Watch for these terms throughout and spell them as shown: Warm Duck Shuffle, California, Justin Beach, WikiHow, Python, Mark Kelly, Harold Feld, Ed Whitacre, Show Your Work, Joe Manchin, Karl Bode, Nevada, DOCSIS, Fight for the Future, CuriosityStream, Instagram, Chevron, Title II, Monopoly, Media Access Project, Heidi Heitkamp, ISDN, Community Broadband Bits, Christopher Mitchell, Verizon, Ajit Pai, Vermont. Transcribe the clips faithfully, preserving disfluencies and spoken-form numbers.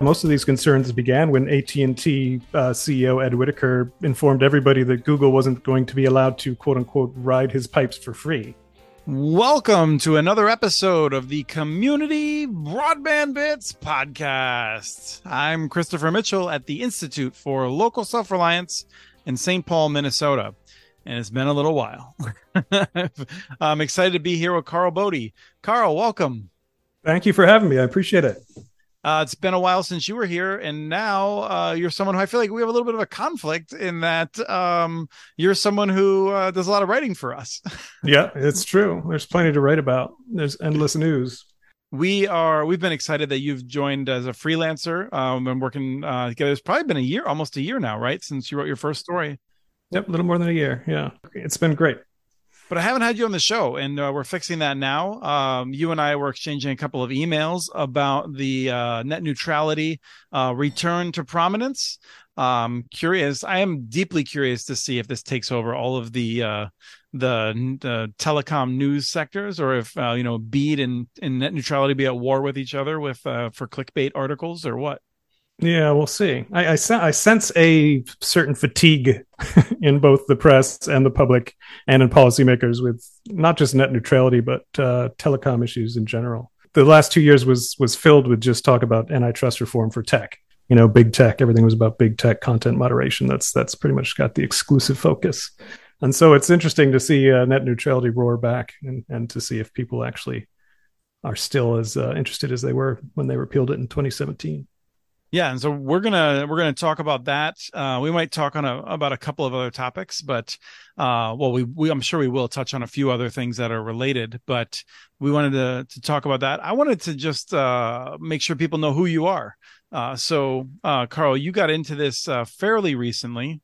Most of these concerns began when A T and T uh, C E O Ed Whitacre informed everybody that Google wasn't going to be allowed to, quote unquote, ride his pipes for free. Welcome to another episode of the Community Broadband Bits podcast. I'm Christopher Mitchell at the Institute for Local Self-Reliance in Saint Paul, Minnesota. And it's been a little while. I'm excited to be here with Karl Bode. Karl, welcome. Thank you for having me. I appreciate it. Uh, it's been a while since you were here, and now uh, you're someone who I feel like we have a little bit of a conflict in that um, you're someone who uh, does a lot of writing for us. Yeah, it's true. There's plenty to write about. There's endless news. We are, we've been excited that you've joined as a freelancer. Um, been working uh, together. It's probably been a year, almost a year now, right? Since you wrote your first story. Yep, a little more than a year. Yeah, it's been great. But I haven't had you on the show, and uh, we're fixing that now. Um, you and I were exchanging a couple of emails about the uh, net neutrality uh, return to prominence. Um, curious, I am deeply curious to see if this takes over all of the uh, the, the telecom news sectors, or if uh, you know BEAD and, and net neutrality be at war with each other with uh, for clickbait articles or what. Yeah, we'll see. I, I, sen- I sense a certain fatigue in both the press and the public and in policymakers with not just net neutrality, but uh, telecom issues in general. The last two years was was filled with just talk about antitrust reform for tech. You know, big tech, everything was about big tech, content moderation. That's that's pretty much got the exclusive focus. And so it's interesting to see uh, net neutrality roar back and, and to see if people actually are still as uh, interested as they were when they repealed it in twenty seventeen. Yeah, and so we're gonna we're gonna talk about that. Uh, we might talk on a, about a couple of other topics, but uh, well, we, we I'm sure we will touch on a few other things that are related. But we wanted to, to talk about that. I wanted to just uh, make sure people know who you are. Uh, so, uh, Karl, you got into this uh, fairly recently,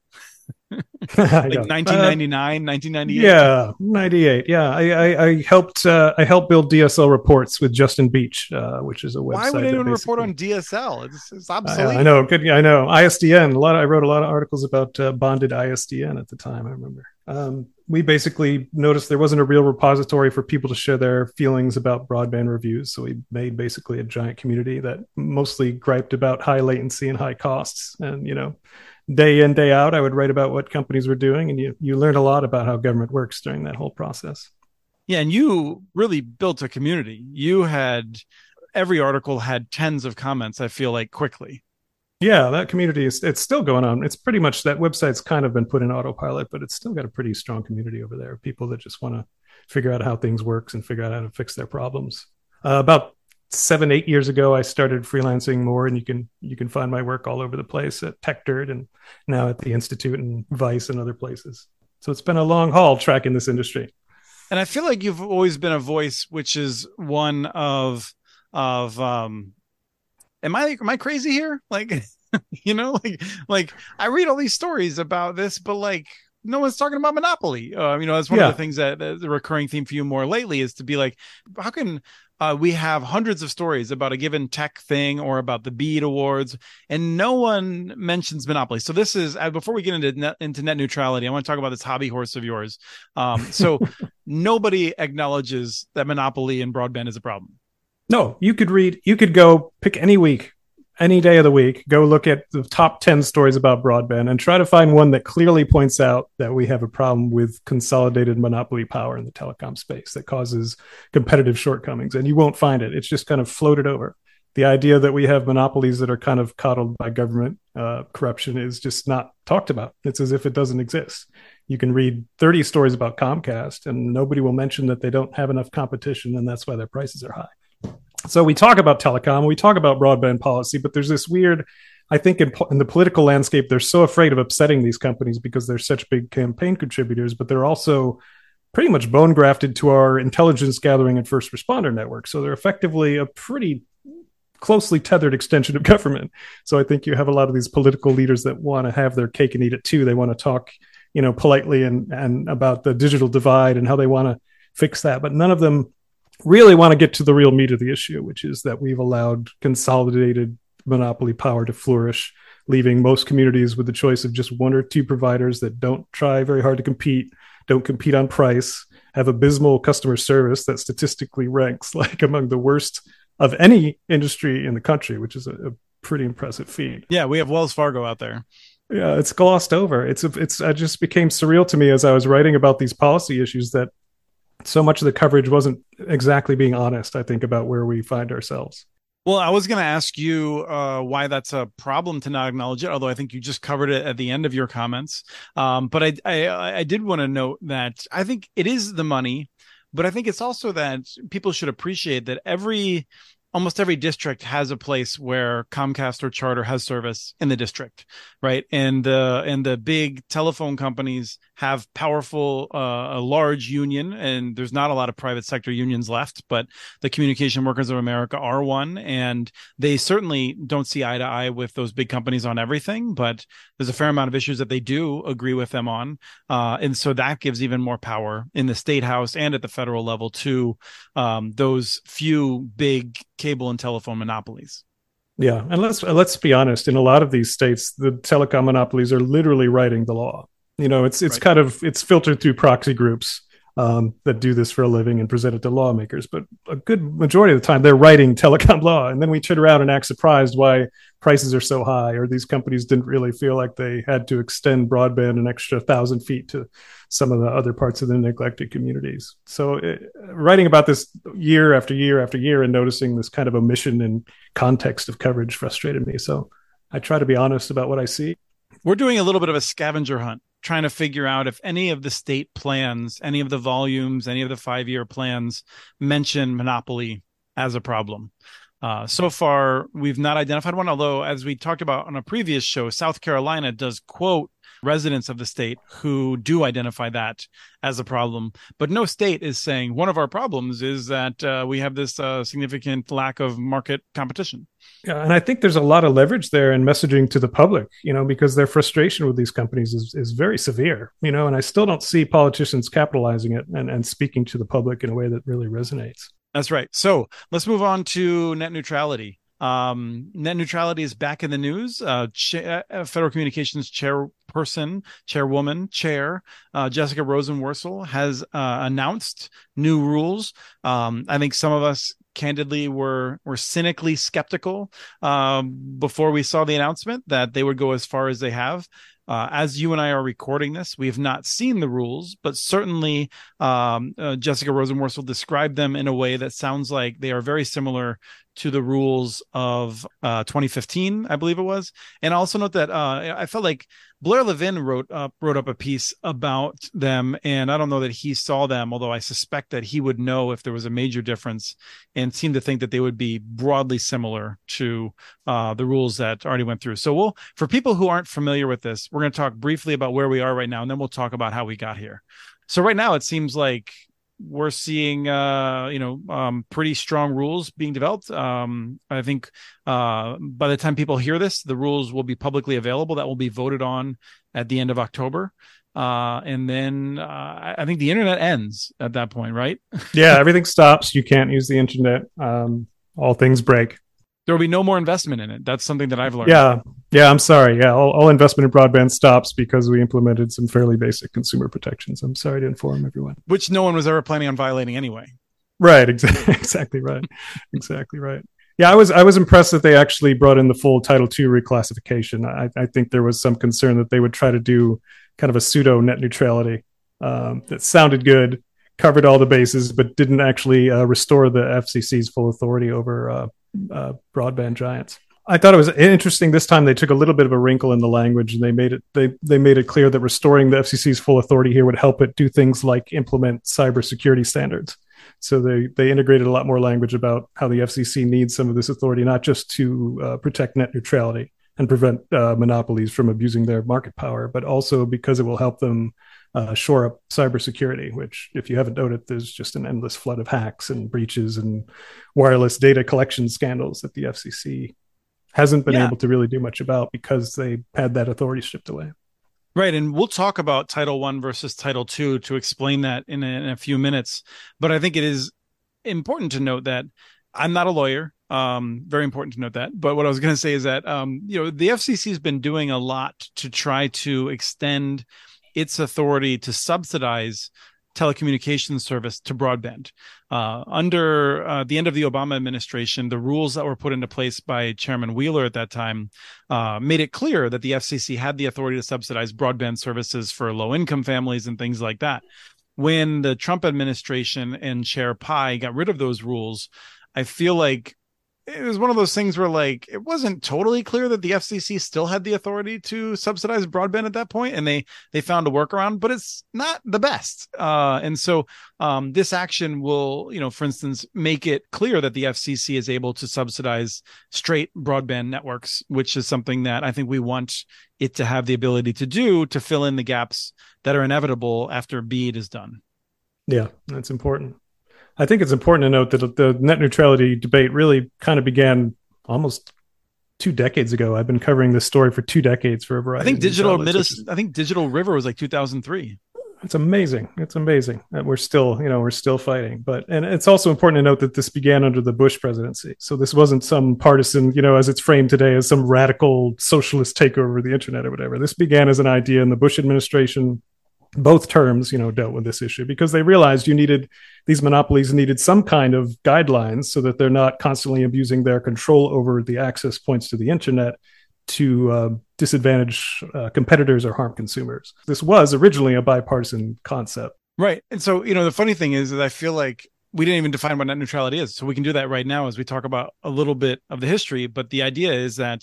like nineteen ninety-nine, uh, nineteen ninety-eight. Yeah, ninety-eight. Yeah, I I, I helped uh, I helped build D S L Reports with Justin Beach, uh, which is a website. Why would anyone report on D S L? It's, it's obsolete. I, I know. Good. I know. I S D N. A lot. Of, I wrote a lot of articles about uh, bonded I S D N at the time. I remember. Um, we basically noticed there wasn't a real repository for people to share their feelings about broadband reviews. So we made basically a giant community that mostly griped about high latency and high costs, and you know. Day in, day out, I would write about what companies were doing, and you you learned a lot about how government works during that whole process. Yeah, and you really built a community. You had, every article had tens of comments, I feel like, quickly. Yeah, that community, is it's still going on. It's pretty much, that website's kind of been put in autopilot, but it's still got a pretty strong community over there, people that just want to figure out how things works and figure out how to fix their problems. Uh, about seven, eight years ago, I started freelancing more, and you can you can find my work all over the place at Techdirt and now at the Institute and Vice and other places. So it's been a long haul tracking this industry. And I feel like you've always been a voice, which is one of of um, am I am I crazy here? Like, you know, like like I read all these stories about this, but like. No one's talking about Monopoly. Uh, you know, that's one yeah. of the things that uh, the recurring theme for you more lately is to be like, how can uh, we have hundreds of stories about a given tech thing or about the BEAD awards, and no one mentions Monopoly? So this is uh, before we get into net, into net neutrality, I want to talk about this hobby horse of yours. Um, so nobody acknowledges that Monopoly and broadband is a problem. No, you could read, you could go pick any week. Any day of the week, go look at the top ten stories about broadband and try to find one that clearly points out that we have a problem with consolidated monopoly power in the telecom space that causes competitive shortcomings. And you won't find it. It's just kind of floated over. The idea that we have monopolies that are kind of coddled by government uh, corruption is just not talked about. It's as if it doesn't exist. You can read thirty stories about Comcast and nobody will mention that they don't have enough competition and that's why their prices are high. So we talk about telecom, we talk about broadband policy, but there's this weird, I think in, po- in the political landscape, they're so afraid of upsetting these companies because they're such big campaign contributors, but they're also pretty much bone grafted to our intelligence gathering and first responder network. So they're effectively a pretty closely tethered extension of government. So I think you have a lot of these political leaders that want to have their cake and eat it too. They want to talk, you know, politely and, and about the digital divide and how they want to fix that, but none of them really want to get to the real meat of the issue, which is that we've allowed consolidated monopoly power to flourish, leaving most communities with the choice of just one or two providers that don't try very hard to compete, don't compete on price, have abysmal customer service that statistically ranks like among the worst of any industry in the country, which is a, a pretty impressive feat. Yeah, we have Wells Fargo out there. Yeah, it's glossed over. It's it's. It just became surreal to me as I was writing about these policy issues that so much of the coverage wasn't exactly being honest, I think, about where we find ourselves. Well, I was going to ask you uh, why that's a problem to not acknowledge it, although I think you just covered it at the end of your comments. Um, but I, I, I did want to note that I think it is the money, but I think it's also that people should appreciate that every almost every district has a place where Comcast or Charter has service in the district, right? And the and the big telephone companies have powerful, uh, a large union, and there's not a lot of private sector unions left, but the Communication Workers of America are one, and they certainly don't see eye to eye with those big companies on everything, but there's a fair amount of issues that they do agree with them on. Uh, and so that gives even more power in the state house and at the federal level to um, those few big cable and telephone monopolies. Yeah. And let's, let's be honest, in a lot of these states, the telecom monopolies are literally writing the law. You know, it's it's right. kind of it's filtered through proxy groups um, that do this for a living and present it to lawmakers. But a good majority of the time, they're writing telecom law. And then we turn around and act surprised why prices are so high, or these companies didn't really feel like they had to extend broadband an extra thousand feet to some of the other parts of the neglected communities. So it, writing about this year after year after year and noticing this kind of omission and context of coverage frustrated me. So I try to be honest about what I see. We're doing a little bit of a scavenger hunt, trying to figure out if any of the state plans, any of the volumes, any of the five-year plans mention monopoly as a problem. Uh, so far, we've not identified one, although as we talked about on a previous show, South Carolina does quote residents of the state who do identify that as a problem. But no state is saying one of our problems is that uh, we have this uh, significant lack of market competition. Yeah, and I think there's a lot of leverage there in messaging to the public, you know, because their frustration with these companies is, is very severe, you know, and I still don't see politicians capitalizing it and, and speaking to the public in a way that really resonates. That's right. So let's move on to net neutrality. Um, net neutrality is back in the news. Uh, cha- Federal Communications Chairperson, Chairwoman, Chair uh, Jessica Rosenworcel has uh, announced new rules. Um, I think some of us candidly were were cynically skeptical um, before we saw the announcement that they would go as far as they have. Uh, as you and I are recording this, we have not seen the rules, but certainly um, uh, Jessica Rosenworcel described them in a way that sounds like they are very similar to the rules of uh, twenty fifteen, I believe it was. And I also note that uh, I felt like Blair Levin wrote up, wrote up a piece about them, and I don't know that he saw them, although I suspect that he would know if there was a major difference and seemed to think that they would be broadly similar to uh, the rules that already went through. So we'll, for people who aren't familiar with this, we're going to talk briefly about where we are right now, and then we'll talk about how we got here. So right now, it seems like we're seeing, uh, you know, um, pretty strong rules being developed. Um, I think uh, by the time people hear this, the rules will be publicly available. That will be voted on at the end of October. Uh, and then uh, I think the internet ends at that point, right? Yeah, everything stops. You can't use the internet. Um, all things break. There will be no more investment in it. That's something that I've learned. Yeah. Yeah. I'm sorry. Yeah. All, all investment in broadband stops because we implemented some fairly basic consumer protections. I'm sorry to inform everyone. Which no one was ever planning on violating anyway. Right. Exactly. Exactly right. Exactly right. Yeah. I was, I was impressed that they actually brought in the full Title two reclassification. I, I think there was some concern that they would try to do kind of a pseudo net neutrality um, that sounded good, covered all the bases, but didn't actually uh, restore the F C C's full authority over uh, Uh, broadband giants. I thought it was interesting this time they took a little bit of a wrinkle in the language, and they made it they they made it clear that restoring the F C C's full authority here would help it do things like implement cybersecurity standards. So they they integrated a lot more language about how the F C C needs some of this authority, not just to uh, protect net neutrality and prevent uh, monopolies from abusing their market power, but also because it will help them Uh, shore up cybersecurity, which, if you haven't noted, there's just an endless flood of hacks and breaches and wireless data collection scandals that the F C C hasn't been yeah. able to really do much about because they had that authority stripped away. Right. And we'll talk about Title one versus Title two to explain that in a, in a few minutes. But I think it is important to note that I'm not a lawyer. Um, very important to note that. But what I was going to say is that, um, you know, the F C C has been doing a lot to try to extend its authority to subsidize telecommunications service to broadband. Uh, under uh, the end of the Obama administration, the rules that were put into place by Chairman Wheeler at that time uh, made it clear that the F C C had the authority to subsidize broadband services for low-income families and things like that. When the Trump administration and Chair Pai got rid of those rules, I feel like it was one of those things where, like, it wasn't totally clear that the F C C still had the authority to subsidize broadband at that point, and they they found a workaround, but it's not the best. Uh, and so um, this action will, you know, for instance, make it clear that the F C C is able to subsidize straight broadband networks, which is something that I think we want it to have the ability to do to fill in the gaps that are inevitable after BEAD is done. Yeah, that's important. I think it's important to note that the net neutrality debate really kind of began almost two decades ago. I've been covering this story for two decades for a variety. I think digital, outlets, Midis- is, I think Digital River was like two thousand three. It's amazing. It's amazing that we're still, you know, we're still fighting. But and it's also important to note that this began under the Bush presidency. So this wasn't some partisan, you know, as it's framed today, as some radical socialist takeover of the internet or whatever. This began as an idea in the Bush administration. Both terms, you know, dealt with this issue because they realized you needed these monopolies needed some kind of guidelines so that they're not constantly abusing their control over the access points to the internet to uh, disadvantage uh, competitors or harm consumers. This was originally a bipartisan concept. Right. And so, you know, the funny thing is that I feel like we didn't even define what net neutrality is. So we can do that right now as we talk about a little bit of the history. But the idea is that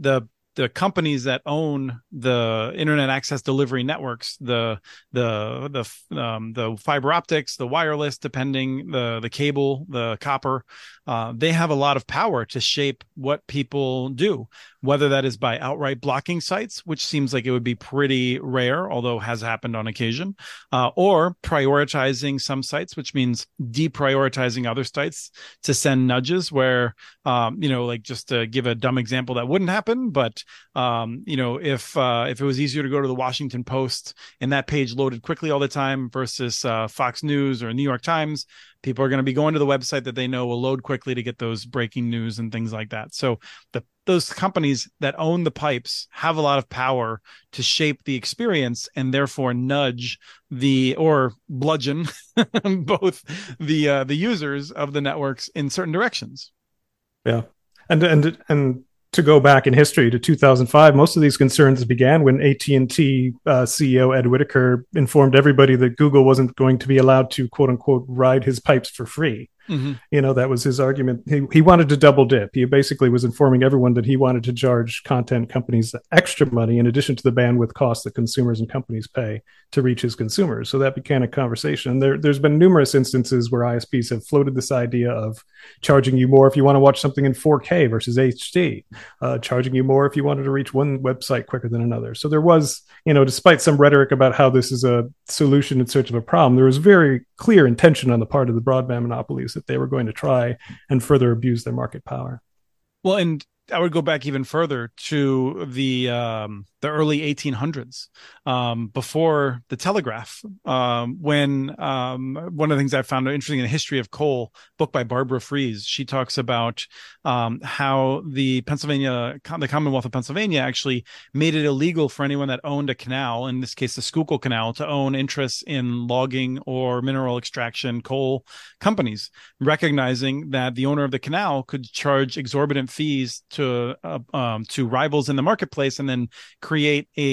the The companies that own the internet access delivery networks, the the the um, the fiber optics, the wireless, depending the the cable, the copper, uh, they have a lot of power to shape what people do. Whether that is by outright blocking sites, which seems like it would be pretty rare, although has happened on occasion, uh, or prioritizing some sites, which means deprioritizing other sites to send nudges where, um, you know, like just to give a dumb example that wouldn't happen. But, um, you know, if uh, if it was easier to go to the Washington Post and that page loaded quickly all the time versus uh, Fox News or New York Times, people are going to be going to the website that they know will load quickly to get those breaking news and things like that. So the those companies that own the pipes have a lot of power to shape the experience and therefore nudge the or bludgeon both the uh, the users of the networks in certain directions. Yeah. And and and to go back in history to two thousand five, most of these concerns began when A T and T uh, C E O Ed Whitacre informed everybody that Google wasn't going to be allowed to, quote unquote, ride his pipes for free. Mm-hmm. You know, that was his argument. He he wanted to double dip. He basically was informing everyone that he wanted to charge content companies extra money in addition to the bandwidth costs that consumers and companies pay to reach his consumers. So that became a conversation. There, there's been numerous instances where I S Ps have floated this idea of charging you more if you want to watch something in four K versus H D, uh, charging you more if you wanted to reach one website quicker than another. So there was, you know, despite some rhetoric about how this is a solution in search of a problem, there was very clear intention on the part of the broadband monopolies that they were going to try and further abuse their market power. Well, and I would go back even further to the um, the early eighteen hundreds, um, before the telegraph, um, when um, one of the things I found interesting in the history of coal, book by Barbara Fries, she talks about um, how the Pennsylvania, the Commonwealth of Pennsylvania actually made it illegal for anyone that owned a canal, in this case, the Schuylkill Canal, to own interests in logging or mineral extraction coal companies, recognizing that the owner of the canal could charge exorbitant fees to To, uh, um, to rivals in the marketplace and then create a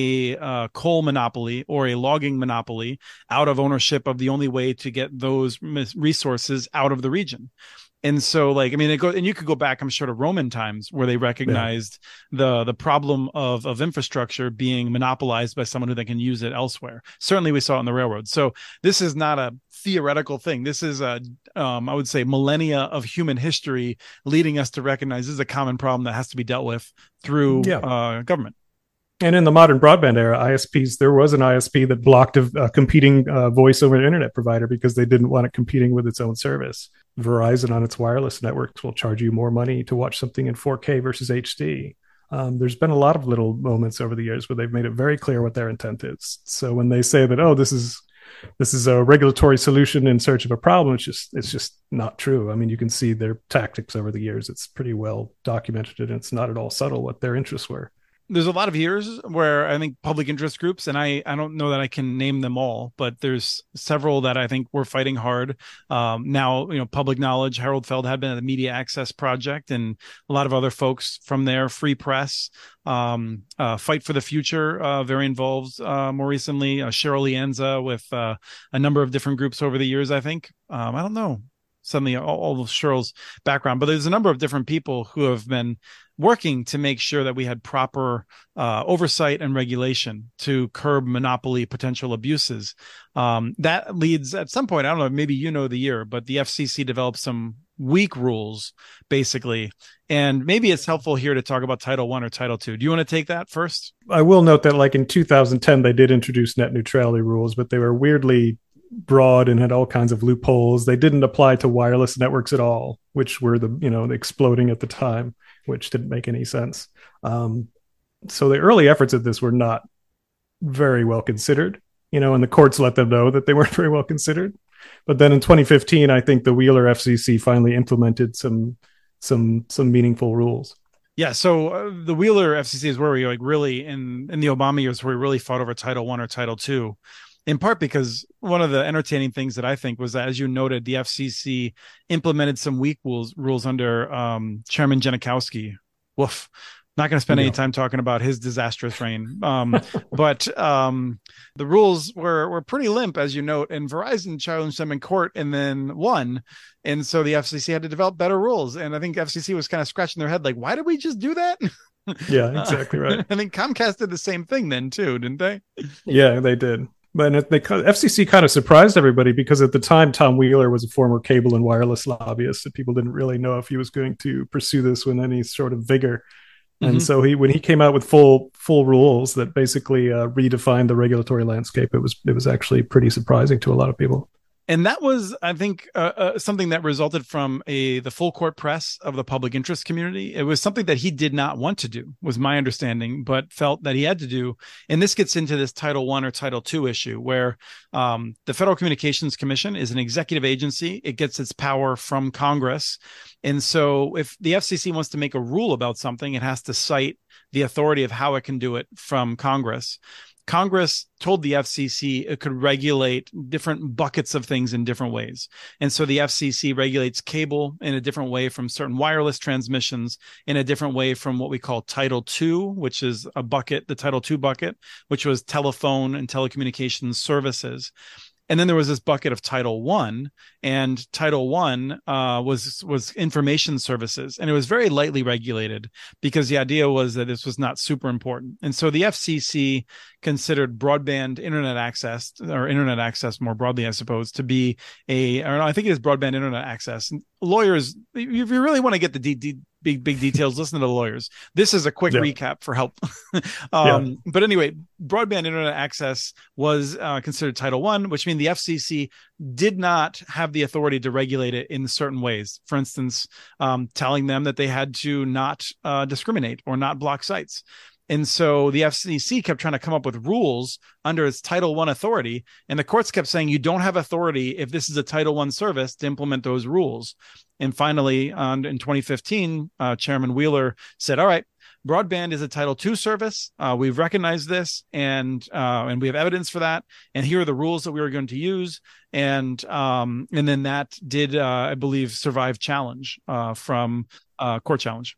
uh, coal monopoly or a logging monopoly out of ownership of the only way to get those resources out of the region. And so, like, I mean, it go, and you could go back, I'm sure, to Roman times where they recognized yeah. the the problem of of infrastructure being monopolized by someone who they can use it elsewhere. Certainly, we saw it in the railroads. So this is not a theoretical thing. This is a, um, I would say, millennia of human history leading us to recognize this is a common problem that has to be dealt with through yeah. uh, government. And in the modern broadband era, I S Ps, there was an I S P that blocked a, a competing uh, voice over internet provider because they didn't want it competing with its own service. Verizon on its wireless networks will charge you more money to watch something in four K versus H D. Um, there's been a lot of little moments over the years where they've made it very clear what their intent is. So when they say that, oh, this is this is a regulatory solution in search of a problem, it's just it's just not true. I mean, you can see their tactics over the years. It's pretty well documented, and it's not at all subtle what their interests were. there's a lot of years where I think public interest groups, and I, I don't know that I can name them all, but there's several that I think were fighting hard. Um, now, you know, public knowledge, Harold Feld had been at the Media Access Project and a lot of other folks from there, Free Press, um, uh, Fight for the Future, uh, very involved uh, more recently, uh, Cheryl Lianza with uh, a number of different groups over the years, I think. Um, I don't know. Suddenly all, all of Cheryl's background, but there's a number of different people who have been working to make sure that we had proper uh, oversight and regulation to curb monopoly potential abuses. Um, that leads at some point, I don't know, maybe you know the year, but the F C C developed some weak rules, basically. And maybe it's helpful here to talk about Title One or Title Two. Do you want to take that first? I will note that like in two thousand ten, they did introduce net neutrality rules, but they were weirdly broad and had all kinds of loopholes. They didn't apply to wireless networks at all, which were the, you know, exploding at the time, which didn't make any sense. Um, so the early efforts at this were not very well considered, you know, and the courts let them know that they weren't very well considered. But then in twenty fifteen, I think the Wheeler F C C finally implemented some, some, some meaningful rules. Yeah, so uh, the Wheeler F C C is where we like really in in the Obama years where we really fought over Title One or Title Two. In part because one of the entertaining things that I think was that, as you noted, the F C C implemented some weak rules, rules under um, Chairman Jenekowski. Woof. Not going to spend no. any time talking about his disastrous reign. Um, but um, the rules were were pretty limp, as you note, and Verizon challenged them in court and then won. And so the F C C had to develop better rules. And I think F C C was kind of scratching their head like, why did we just do that? Yeah, exactly right. Uh, I think Comcast did the same thing then, too, didn't they? Yeah, they did. But the F C C kind of surprised everybody because at the time, Tom Wheeler was a former cable and wireless lobbyist, and people didn't really know if he was going to pursue this with any sort of vigor. Mm-hmm. And so he, when he came out with full full rules that basically uh, redefined the regulatory landscape, it was it was actually pretty surprising to a lot of people. And that was, I think, uh, uh, something that resulted from a the full court press of the public interest community. It was something that he did not want to do, was my understanding, but felt that he had to do. And this gets into this Title One or Title Two issue, where um, the Federal Communications Commission is an executive agency. It gets its power from Congress. And so if the F C C wants to make a rule about something, it has to cite the authority of how it can do it from Congress. Congress told the F C C it could regulate different buckets of things in different ways. And so the F C C regulates cable in a different way from certain wireless transmissions, in a different way from what we call Title Two, which is a bucket, the Title Two bucket, which was telephone and telecommunications services. And then there was this bucket of Title One, and Title One uh, was was information services. And it was very lightly regulated because the idea was that this was not super important. And so the F C C considered broadband internet access, or internet access more broadly, I suppose, to be a, or I think it is broadband internet access. And lawyers, if you really want to get the D D, Big, big details. Listen to the lawyers. This is a quick yeah. recap for help. um, yeah. But anyway, broadband internet access was uh, considered Title One, which means the F C C did not have the authority to regulate it in certain ways. For instance, um, telling them that they had to not uh, discriminate or not block sites. And so the F C C kept trying to come up with rules under its Title One authority. And the courts kept saying, you don't have authority if this is a Title One service to implement those rules. And finally, um, in twenty fifteen, uh, Chairman Wheeler said, all right, broadband is a Title Two service. Uh, we've recognized this, and uh, and we have evidence for that. And here are the rules that we were going to use. And um, and then that did, uh, I believe, survive challenge uh, from uh, court challenge.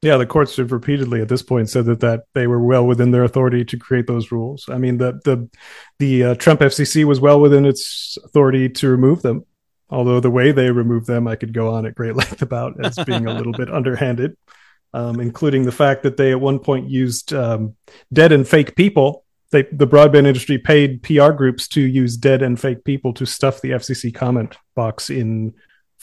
Yeah, the courts have repeatedly at this point said that, that they were well within their authority to create those rules. I mean, the the the uh, Trump F C C was well within its authority to remove them. Although the way they removed them, I could go on at great length about as being a little bit underhanded, um, including the fact that they at one point used um, dead and fake people. They, the broadband industry paid P R groups to use dead and fake people to stuff the F C C comment box in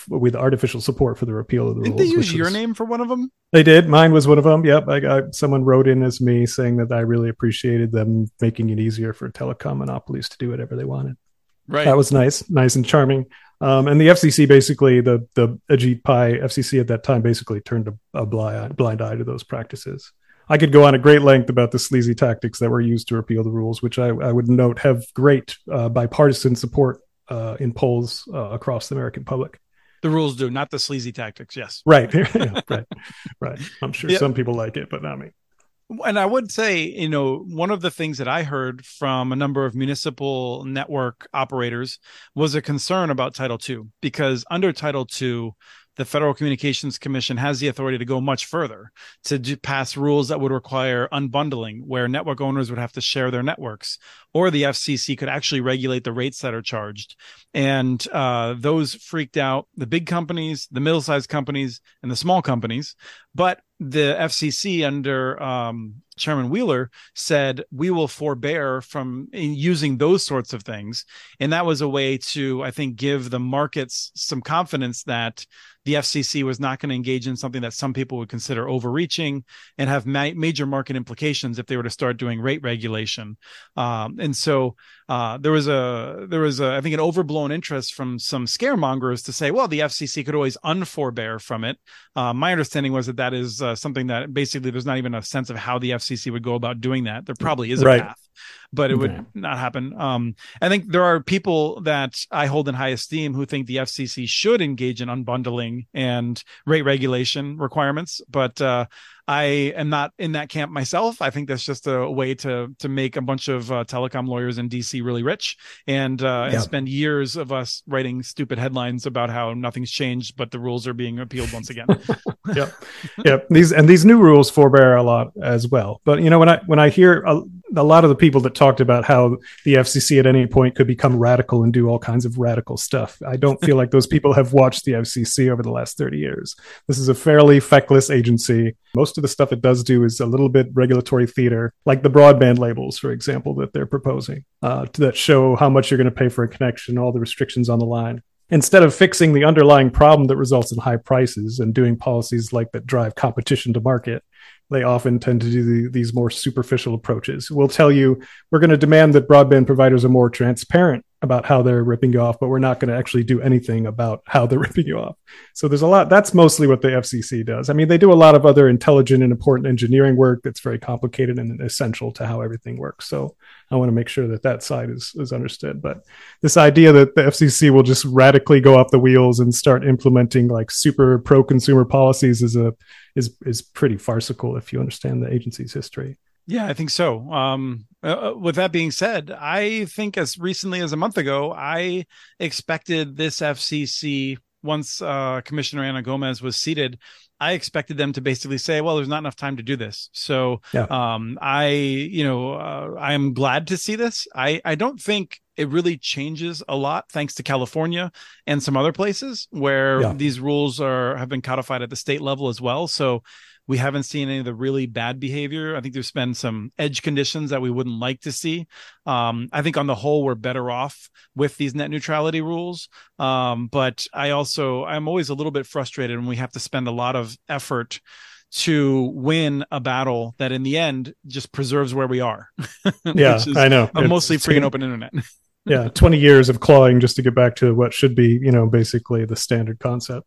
with artificial support for the repeal of the rules. Did they use your name for one of them? They did. Mine was one of them. Yep. I got, someone wrote in as me saying that I really appreciated them making it easier for telecom monopolies to do whatever they wanted. Right. That was nice, nice and charming. Um, and the F C C basically, the the Ajit Pai F C C at that time basically turned a, a blind, blind eye to those practices. I could go on at great length about the sleazy tactics that were used to repeal the rules, which I, I would note have great uh, bipartisan support uh, in polls uh, across the American public. The rules do, not the sleazy tactics. Yes. Right. Yeah, right. Right. I'm sure yeah. some people like it, but not me. And I would say, you know, one of the things that I heard from a number of municipal network operators was a concern about Title two, because under Title two, the Federal Communications Commission has the authority to go much further, to do, pass rules that would require unbundling, where network owners would have to share their networks, or the F C C could actually regulate the rates that are charged. And uh, those freaked out the big companies, the middle-sized companies, and the small companies. But the F C C under um, Chairman Wheeler said, we will forbear from using those sorts of things. And that was a way to, I think, give the markets some confidence that the F C C was not going to engage in something that some people would consider overreaching and have ma- major market implications if they were to start doing rate regulation. Um, and so uh, there was a there was a, I think, an overblown interest from some scaremongers to say, well, the F C C could always unforbear from it. Uh, my understanding was that that is uh, something that basically there's not even a sense of how the F C C would go about doing that. There probably is a right. path, but it would yeah. not happen. Um, I think there are people that I hold in high esteem who think the F C C should engage in unbundling and rate regulation requirements, but uh, I am not in that camp myself. I think that's just a way to to make a bunch of uh, telecom lawyers in D C really rich and, uh, yeah. and spend years of us writing stupid headlines about how nothing's changed, but the rules are being appealed once again. yep, yep. These and these new rules forbear a lot as well. But you know, when I when I hear a, a lot of the people that talked about how the F C C at any point could become radical and do all kinds of radical stuff, I don't feel like those people have watched the F C C over the last thirty years. This is a fairly feckless agency. Most of the stuff it does do is a little bit regulatory theater, like the broadband labels, for example, that they're proposing uh, that show how much you're going to pay for a connection, all the restrictions on the line. Instead of fixing the underlying problem that results in high prices and doing policies like that drive competition to market, they often tend to do the, these more superficial approaches. We'll tell you, we're going to demand that broadband providers are more transparent about how they're ripping you off, but we're not going to actually do anything about how they're ripping you off. So there's a lot. That's mostly what the F C C does. I mean, they do a lot of other intelligent and important engineering work that's very complicated and essential to how everything works. So I want to make sure that that side is, is understood. But this idea that the F C C will just radically go off the wheels and start implementing like super pro-consumer policies is a is is pretty farcical if you understand the agency's history. Yeah, I think so. Um, uh, with that being said, I think as recently as a month ago, I expected this F C C, once uh, Commissioner Ana Gomez was seated, I expected them to basically say, well, there's not enough time to do this. So yeah. um, I, you know, uh, I am glad to see this. I, I don't think it really changes a lot, thanks to California and some other places where yeah. these rules are have been codified at the state level as well. So we haven't seen any of the really bad behavior. I think there's been some edge conditions that we wouldn't like to see. Um, I think on the whole, we're better off with these net neutrality rules. Um, but I also, I'm always a little bit frustrated when we have to spend a lot of effort to win a battle that in the end just preserves where we are. Yeah, which is I know. A mostly free and open internet. Yeah, twenty years of clawing just to get back to what should be, you know, basically the standard concept.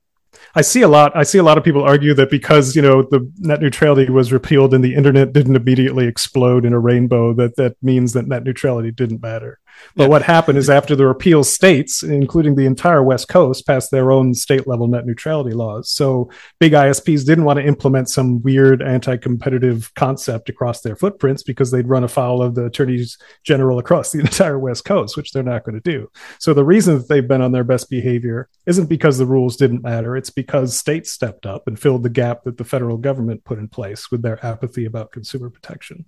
I see a lot. I see a lot of people argue that because, you know, the net neutrality was repealed and the internet didn't immediately explode in a rainbow, that that means that net neutrality didn't matter. But yeah. what happened is after the repeal, states, including the entire West Coast, passed their own state level net neutrality laws. So big I S Ps didn't want to implement some weird anti-competitive concept across their footprints because they'd run afoul of the attorneys general across the entire West Coast, which they're not going to do. So the reason that they've been on their best behavior isn't because the rules didn't matter. It's because states stepped up and filled the gap that the federal government put in place with their apathy about consumer protection.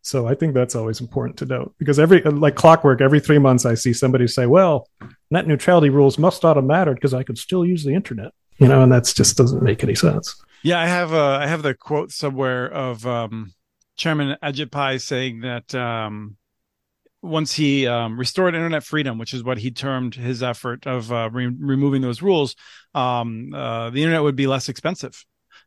So I think that's always important to note, because every, like clockwork, every Every three months, I see somebody say, well, net neutrality rules must not have mattered because I could still use the internet, you know, and that just doesn't make any sense. Yeah, I have uh, I have the quote somewhere of um, Chairman Ajit Pai saying that um, once he um, restored internet freedom, which is what he termed his effort of uh, re- removing those rules, um, uh, the internet would be less expensive.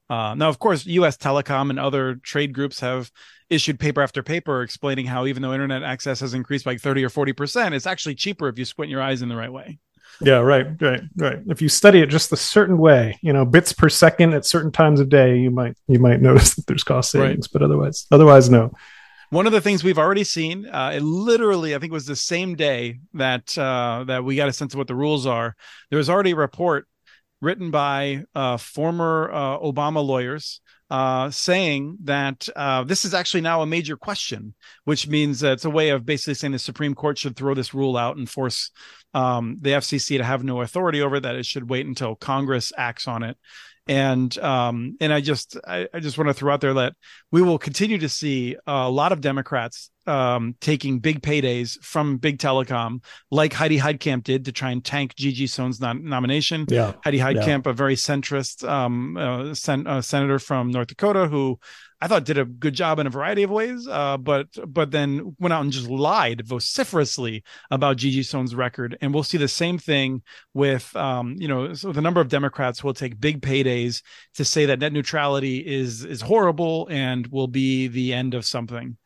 Uh, now, of course, U S Telecom and other trade groups have issued paper after paper explaining how even though internet access has increased by thirty or forty percent, it's actually cheaper if you squint your eyes in the right way. Yeah, right, right, right. If you study it just a certain way, you know, bits per second at certain times of day, you might you might notice that there's cost savings, right. but otherwise, otherwise, no. One of the things we've already seen, uh, it literally, I think it was the same day that uh, that we got a sense of what the rules are, there was already a report written by uh, former uh, Obama lawyers uh, saying that uh, this is actually now a major question, which means that it's a way of basically saying the Supreme Court should throw this rule out and force um, the F C C to have no authority over that. It should wait until Congress acts on it. And um, and I just I, I just want to throw out there that we will continue to see a lot of Democrats um, taking big paydays from big telecom, like Heidi Heitkamp did to try and tank Gigi Sohn's non- nomination. Yeah. Heidi Heitkamp, yeah. a very centrist um, uh, sen- uh, senator from North Dakota, who I thought did a good job in a variety of ways, uh, but but then went out and just lied vociferously about Gigi Sohn's record. And we'll see the same thing with, um, you know, so the number of Democrats will take big paydays to say that net neutrality is is horrible and will be the end of something.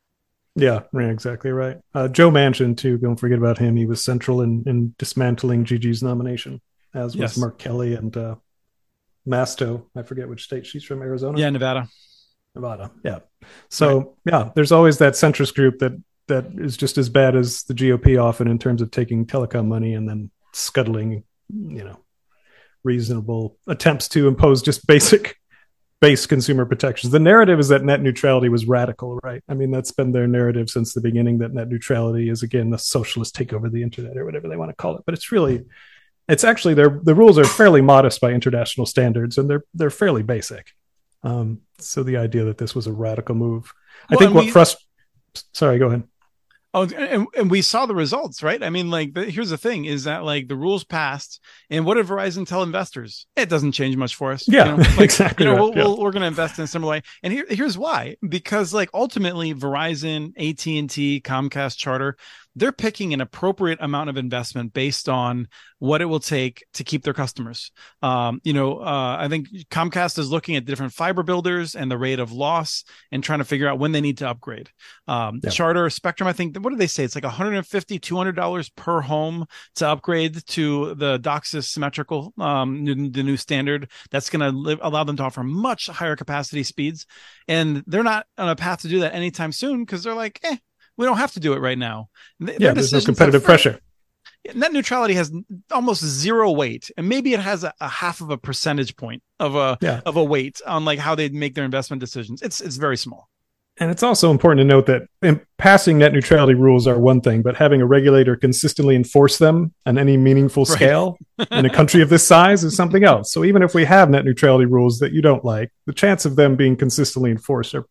Yeah, right, exactly right. Uh, Joe Manchin, too, don't forget about him. He was central in, in dismantling Gigi's nomination, as was yes. Mark Kelly and uh, Masto. I forget which state she's from, Arizona? Yeah, Nevada. Nevada. Yeah. So, right. yeah, there's always that centrist group that that is just as bad as the G O P often in terms of taking telecom money and then scuttling, you know, reasonable attempts to impose just basic base consumer protections. The narrative is that net neutrality was radical, right? I mean, that's been their narrative since the beginning, that net neutrality is, again, the socialist takeover of the internet or whatever they want to call it. But it's really, it's actually, their the rules are fairly modest by international standards, and they're they're fairly basic. Um, so the idea that this was a radical move, well, I think what we, frust- sorry, go ahead. Oh, and, and we saw the results, right? I mean, like, the, here's the thing is that like the rules passed, and what did Verizon tell investors? It doesn't change much for us. Yeah, you know? like, exactly. You know, right. we'll, yeah. We'll, we're going to invest in a similar way. And here, here's why, because like ultimately Verizon, A T and T, Comcast, Charter, they're picking an appropriate amount of investment based on what it will take to keep their customers. Um, you know, uh, I think Comcast is looking at different fiber builders and the rate of loss and trying to figure out when they need to upgrade. Um, yeah. Charter, Spectrum, I think, what do they say? It's like one hundred fifty dollars, two hundred dollars per home to upgrade to the DOCSIS symmetrical, um, the new standard that's going to allow them to offer much higher capacity speeds. And they're not on a path to do that anytime soon because they're like, eh, we don't have to do it right now. Their yeah, there's no competitive pressure. Net neutrality has almost zero weight, and maybe it has a, a half of a percentage point of a yeah. of a weight on like how they make their investment decisions. It's it's very small. And it's also important to note that passing net neutrality rules are one thing, but having a regulator consistently enforce them on any meaningful right. scale in a country of this size is something else. So even if we have net neutrality rules that you don't like, the chance of them being consistently enforced are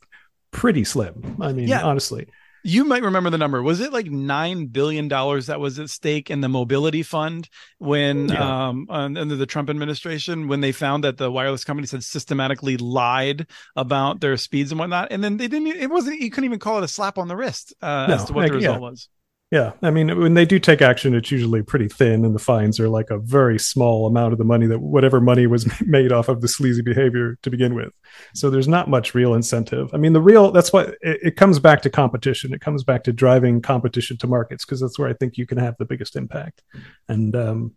pretty slim. I mean, yeah. honestly. You might remember the number. Was it like nine billion dollars that was at stake in the mobility fund when yeah. um, under the Trump administration, when they found that the wireless companies had systematically lied about their speeds and whatnot? And then they didn't, it wasn't, you couldn't even call it a slap on the wrist uh, no, as to what I, the result yeah. was. Yeah. I mean, when they do take action, it's usually pretty thin, and the fines are like a very small amount of the money that whatever money was made off of the sleazy behavior to begin with. So there's not much real incentive. I mean, the real, that's why it, it comes back to competition. It comes back to driving competition to markets, because that's where I think you can have the biggest impact. And um,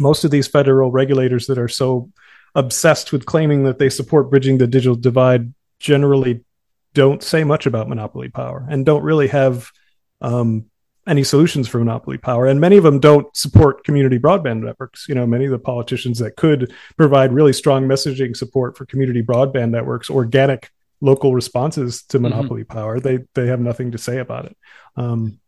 most of these federal regulators that are so obsessed with claiming that they support bridging the digital divide generally don't say much about monopoly power and don't really have um any solutions for monopoly power. And many of them don't support community broadband networks. You know, many of the politicians that could provide really strong messaging support for community broadband networks, organic local responses to monopoly mm-hmm. power, they they have nothing to say about it. Um,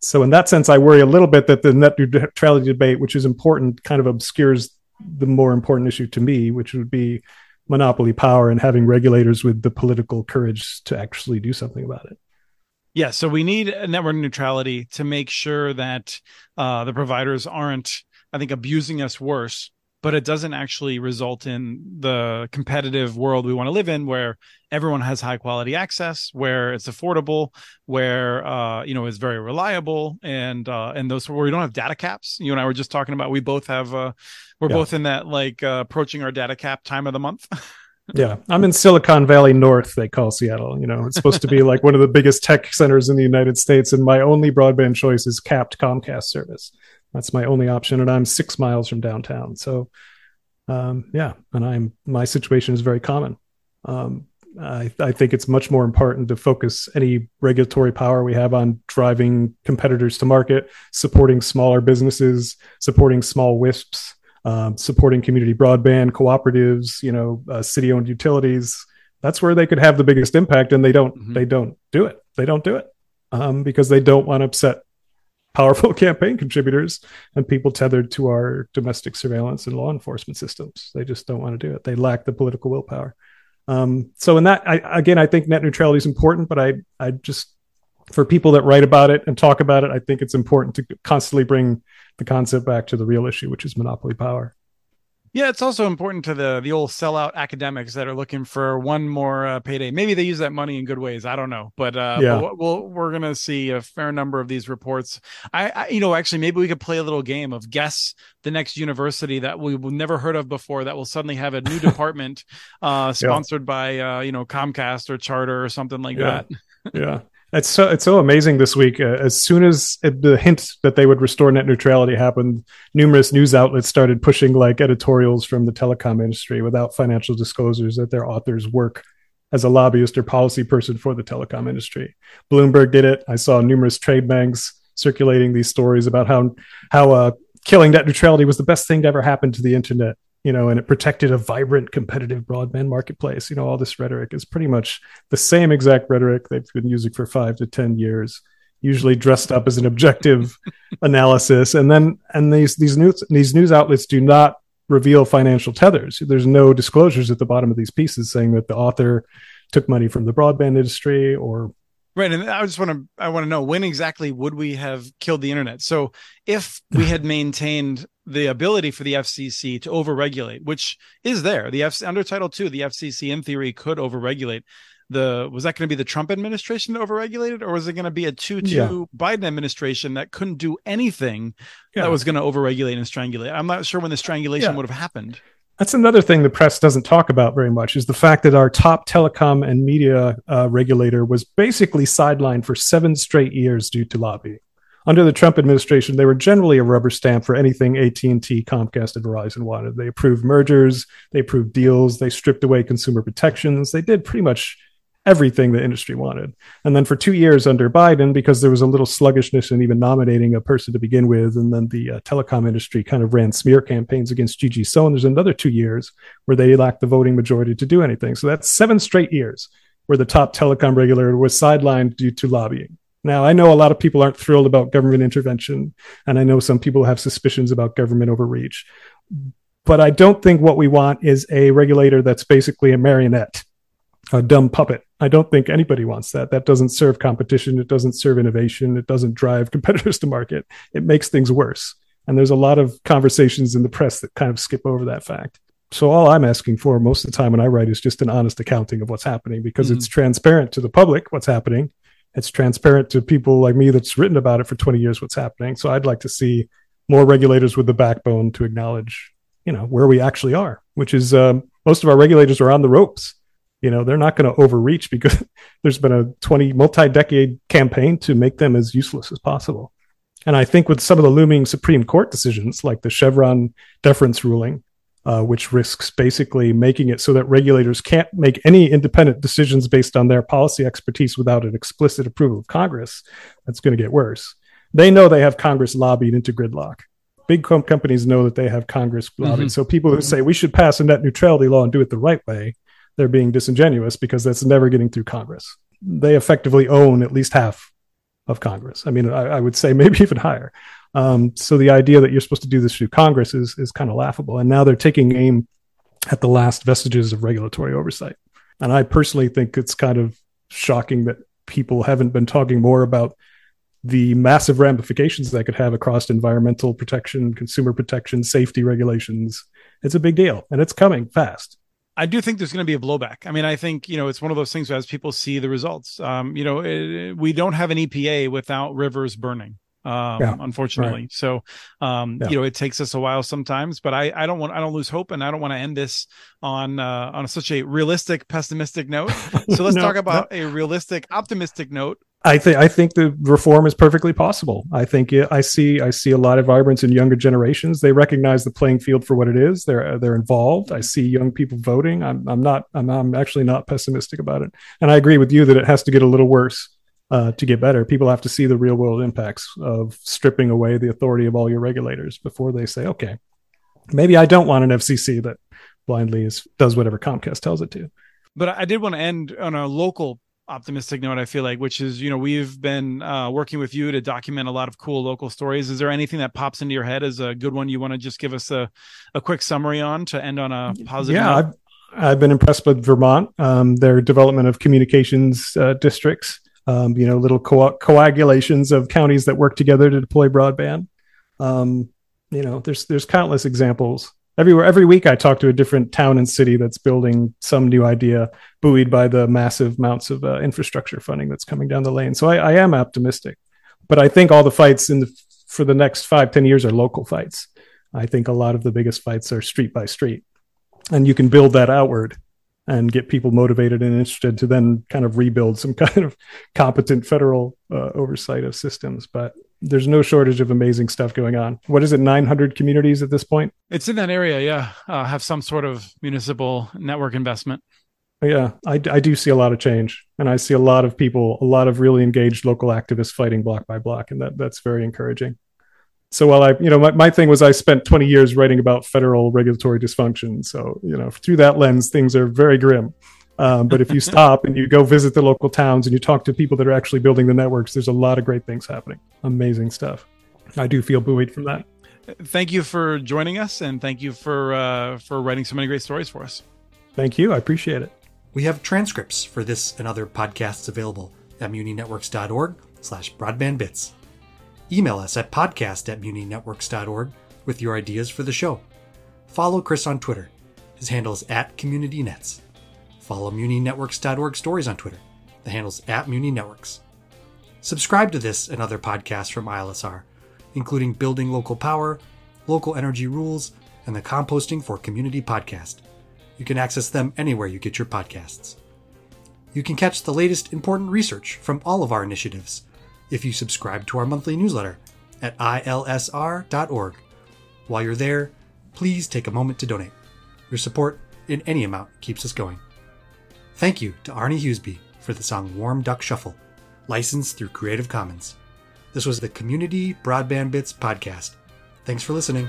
so in that sense, I worry a little bit that the net neutrality debate, which is important, kind of obscures the more important issue to me, which would be monopoly power and having regulators with the political courage to actually do something about it. Yeah, so we need network neutrality to make sure that uh, the providers aren't, I think, abusing us worse, but it doesn't actually result in the competitive world we want to live in, where everyone has high quality access, where it's affordable, where uh, you know, it's very reliable, and uh, and those where we don't have data caps. You and I were just talking about, we both have, uh, we're yeah. both in that like uh, approaching our data cap time of the month. Yeah, I'm in Silicon Valley North, they call Seattle. You know, it's supposed to be like one of the biggest tech centers in the United States, and my only broadband choice is capped Comcast service. That's my only option, and I'm six miles from downtown. So, um, yeah, and I'm my situation is very common. Um, I, I think it's much more important to focus any regulatory power we have on driving competitors to market, supporting smaller businesses, supporting small W I S Ps. Um, supporting community broadband, cooperatives, you know, uh, city-owned utilities, that's where they could have the biggest impact, and they don't mm-hmm. they don't do it. They don't do it um, because they don't want to upset powerful campaign contributors and people tethered to our domestic surveillance and law enforcement systems. They just don't want to do it. They lack the political willpower. Um, so in that, I, again, I think net neutrality is important, but I, I just, for people that write about it and talk about it, I think it's important to constantly bring the concept back to the real issue, which is monopoly power. Yeah, it's also important to the the old sellout academics that are looking for one more uh, payday. Maybe they use that money in good ways. I don't know, but, uh, yeah. but we'll, we're going to see a fair number of these reports. I, I, you know, actually, maybe we could play a little game of guess the next university that we've never heard of before that will suddenly have a new department uh, sponsored yeah. by uh, you know Comcast or Charter or something like yeah. that. yeah. It's so it's so amazing this week. Uh, as soon as it, the hint that they would restore net neutrality happened, numerous news outlets started pushing like editorials from the telecom industry without financial disclosures that their authors work as a lobbyist or policy person for the telecom industry. Bloomberg did it. I saw numerous trade banks circulating these stories about how how uh, killing net neutrality was the best thing to ever happen to the internet. You know, and it protected a vibrant, competitive broadband marketplace. You know, all this rhetoric is pretty much the same exact rhetoric they've been using for five to ten years, usually dressed up as an objective analysis. And then, and these these news these news outlets do not reveal financial tethers. There's no disclosures at the bottom of these pieces saying that the author took money from the broadband industry or. Right. And I just want to, I want to know when exactly would we have killed the internet? So if we had maintained the ability for the F C C to overregulate, which is there, the F C, under Title two, the F C C in theory could overregulate. The, was that going to be the Trump administration that overregulated, or was it going to be a two two yeah. Biden administration that couldn't do anything yeah. that was going to overregulate and strangulate? I'm not sure when the strangulation yeah. would have happened. That's another thing the press doesn't talk about very much is the fact that our top telecom and media uh, regulator was basically sidelined for seven straight years due to lobbying. Under the Trump administration, they were generally a rubber stamp for anything A T and T, Comcast, and Verizon wanted. They approved mergers, they approved deals, they stripped away consumer protections. They did pretty much everything the industry wanted. And then for two years under Biden, because there was a little sluggishness in even nominating a person to begin with, and then the uh, telecom industry kind of ran smear campaigns against Gigi So, and there's another two years where they lacked the voting majority to do anything. So that's seven straight years where the top telecom regulator was sidelined due to lobbying. Now, I know a lot of people aren't thrilled about government intervention, and I know some people have suspicions about government overreach, but I don't think what we want is a regulator that's basically a marionette, a dumb puppet. I don't think anybody wants that. That doesn't serve competition. It doesn't serve innovation. It doesn't drive competitors to market. It makes things worse. And there's a lot of conversations in the press that kind of skip over that fact. So all I'm asking for most of the time when I write is just an honest accounting of what's happening, because mm-hmm. it's transparent to the public what's happening. It's transparent to people like me that's written about it for twenty years what's happening. So I'd like to see more regulators with the backbone to acknowledge, you know, where we actually are, which is um, most of our regulators are on the ropes. You know, they're not going to overreach because there's been a twenty multi-decade campaign to make them as useless as possible. And I think with some of the looming Supreme Court decisions, like the Chevron deference ruling, uh, which risks basically making it so that regulators can't make any independent decisions based on their policy expertise without an explicit approval of Congress, that's going to get worse. They know they have Congress lobbied into gridlock. Big com- companies know that they have Congress lobbied. Mm-hmm. So people who say we should pass a net neutrality law and do it the right way, they're being disingenuous because that's never getting through Congress. They effectively own at least half of Congress. I mean, I, I would say maybe even higher. Um, so the idea that you're supposed to do this through Congress is is kind of laughable. And now they're taking aim at the last vestiges of regulatory oversight. And I personally think it's kind of shocking that people haven't been talking more about the massive ramifications that could have across environmental protection, consumer protection, safety regulations. It's a big deal, and it's coming fast. I do think there's going to be a blowback. I mean, I think, you know, it's one of those things where as people see the results, um, you know, it, we don't have an E P A without rivers burning, um, yeah, unfortunately. Right. So, um, yeah. you know, it takes us a while sometimes, but I, I don't want, I don't lose hope. And I don't want to end this on, uh, on such a realistic, pessimistic note. So let's no, talk about no. a realistic, optimistic note. I think I think the reform is perfectly possible. I think it, I see I see a lot of vibrance in younger generations. They recognize the playing field for what it is. They're they're involved. I see young people voting. I'm I'm not I'm I'm actually not pessimistic about it. And I agree with you that it has to get a little worse uh, to get better. People have to see the real world impacts of stripping away the authority of all your regulators before they say, okay, maybe I don't want an F C C that blindly is, does whatever Comcast tells it to. But I did want to end on a local optimistic note, I feel like, which is, you know, we've been uh, working with you to document a lot of cool local stories. Is there anything that pops into your head as a good one you want to just give us a, a quick summary on to end on a positive yeah, note? I've, I've been impressed with Vermont, um, their development of communications uh, districts, um, you know, little co- coagulations of counties that work together to deploy broadband. Um, you know, there's there's countless examples. Everywhere, every week I talk to a different town and city that's building some new idea, buoyed by the massive amounts of uh, infrastructure funding that's coming down the lane. So I, I am optimistic, but I think all the fights in the, for the next five, ten years are local fights. I think a lot of the biggest fights are street by street, and you can build that outward and get people motivated and interested to then kind of rebuild some kind of competent federal uh, oversight of systems. But there's no shortage of amazing stuff going on. What is it, nine hundred communities at this point? It's in that area, yeah. Uh, have some sort of municipal network investment. Yeah, I, I do see a lot of change. And I see a lot of people, a lot of really engaged local activists fighting block by block. And that that's very encouraging. So while I, you know, my, my thing was I spent twenty years writing about federal regulatory dysfunction. So, you know, through that lens, things are very grim. Um, but if you stop and you go visit the local towns and you talk to people that are actually building the networks, there's a lot of great things happening. Amazing stuff. I do feel buoyed from that. Thank you for joining us. And thank you for uh, for writing so many great stories for us. Thank you. I appreciate it. We have transcripts for this and other podcasts available at muninetworks.org slash broadbandbits. Email us at podcast at muninetworks.org with your ideas for the show. Follow Chris on Twitter. His handle is at CommunityNets. Follow muni networks dot org stories on Twitter. The handle's at muninetworks. Subscribe to this and other podcasts from I L S R, including Building Local Power, Local Energy Rules, and the Composting for Community podcast. You can access them anywhere you get your podcasts. You can catch the latest important research from all of our initiatives if you subscribe to our monthly newsletter at I L S R dot org. While you're there, please take a moment to donate. Your support in any amount keeps us going. Thank you to Arnie Hughesby for the song Warm Duck Shuffle, licensed through Creative Commons. This was the Community Broadband Bits podcast. Thanks for listening.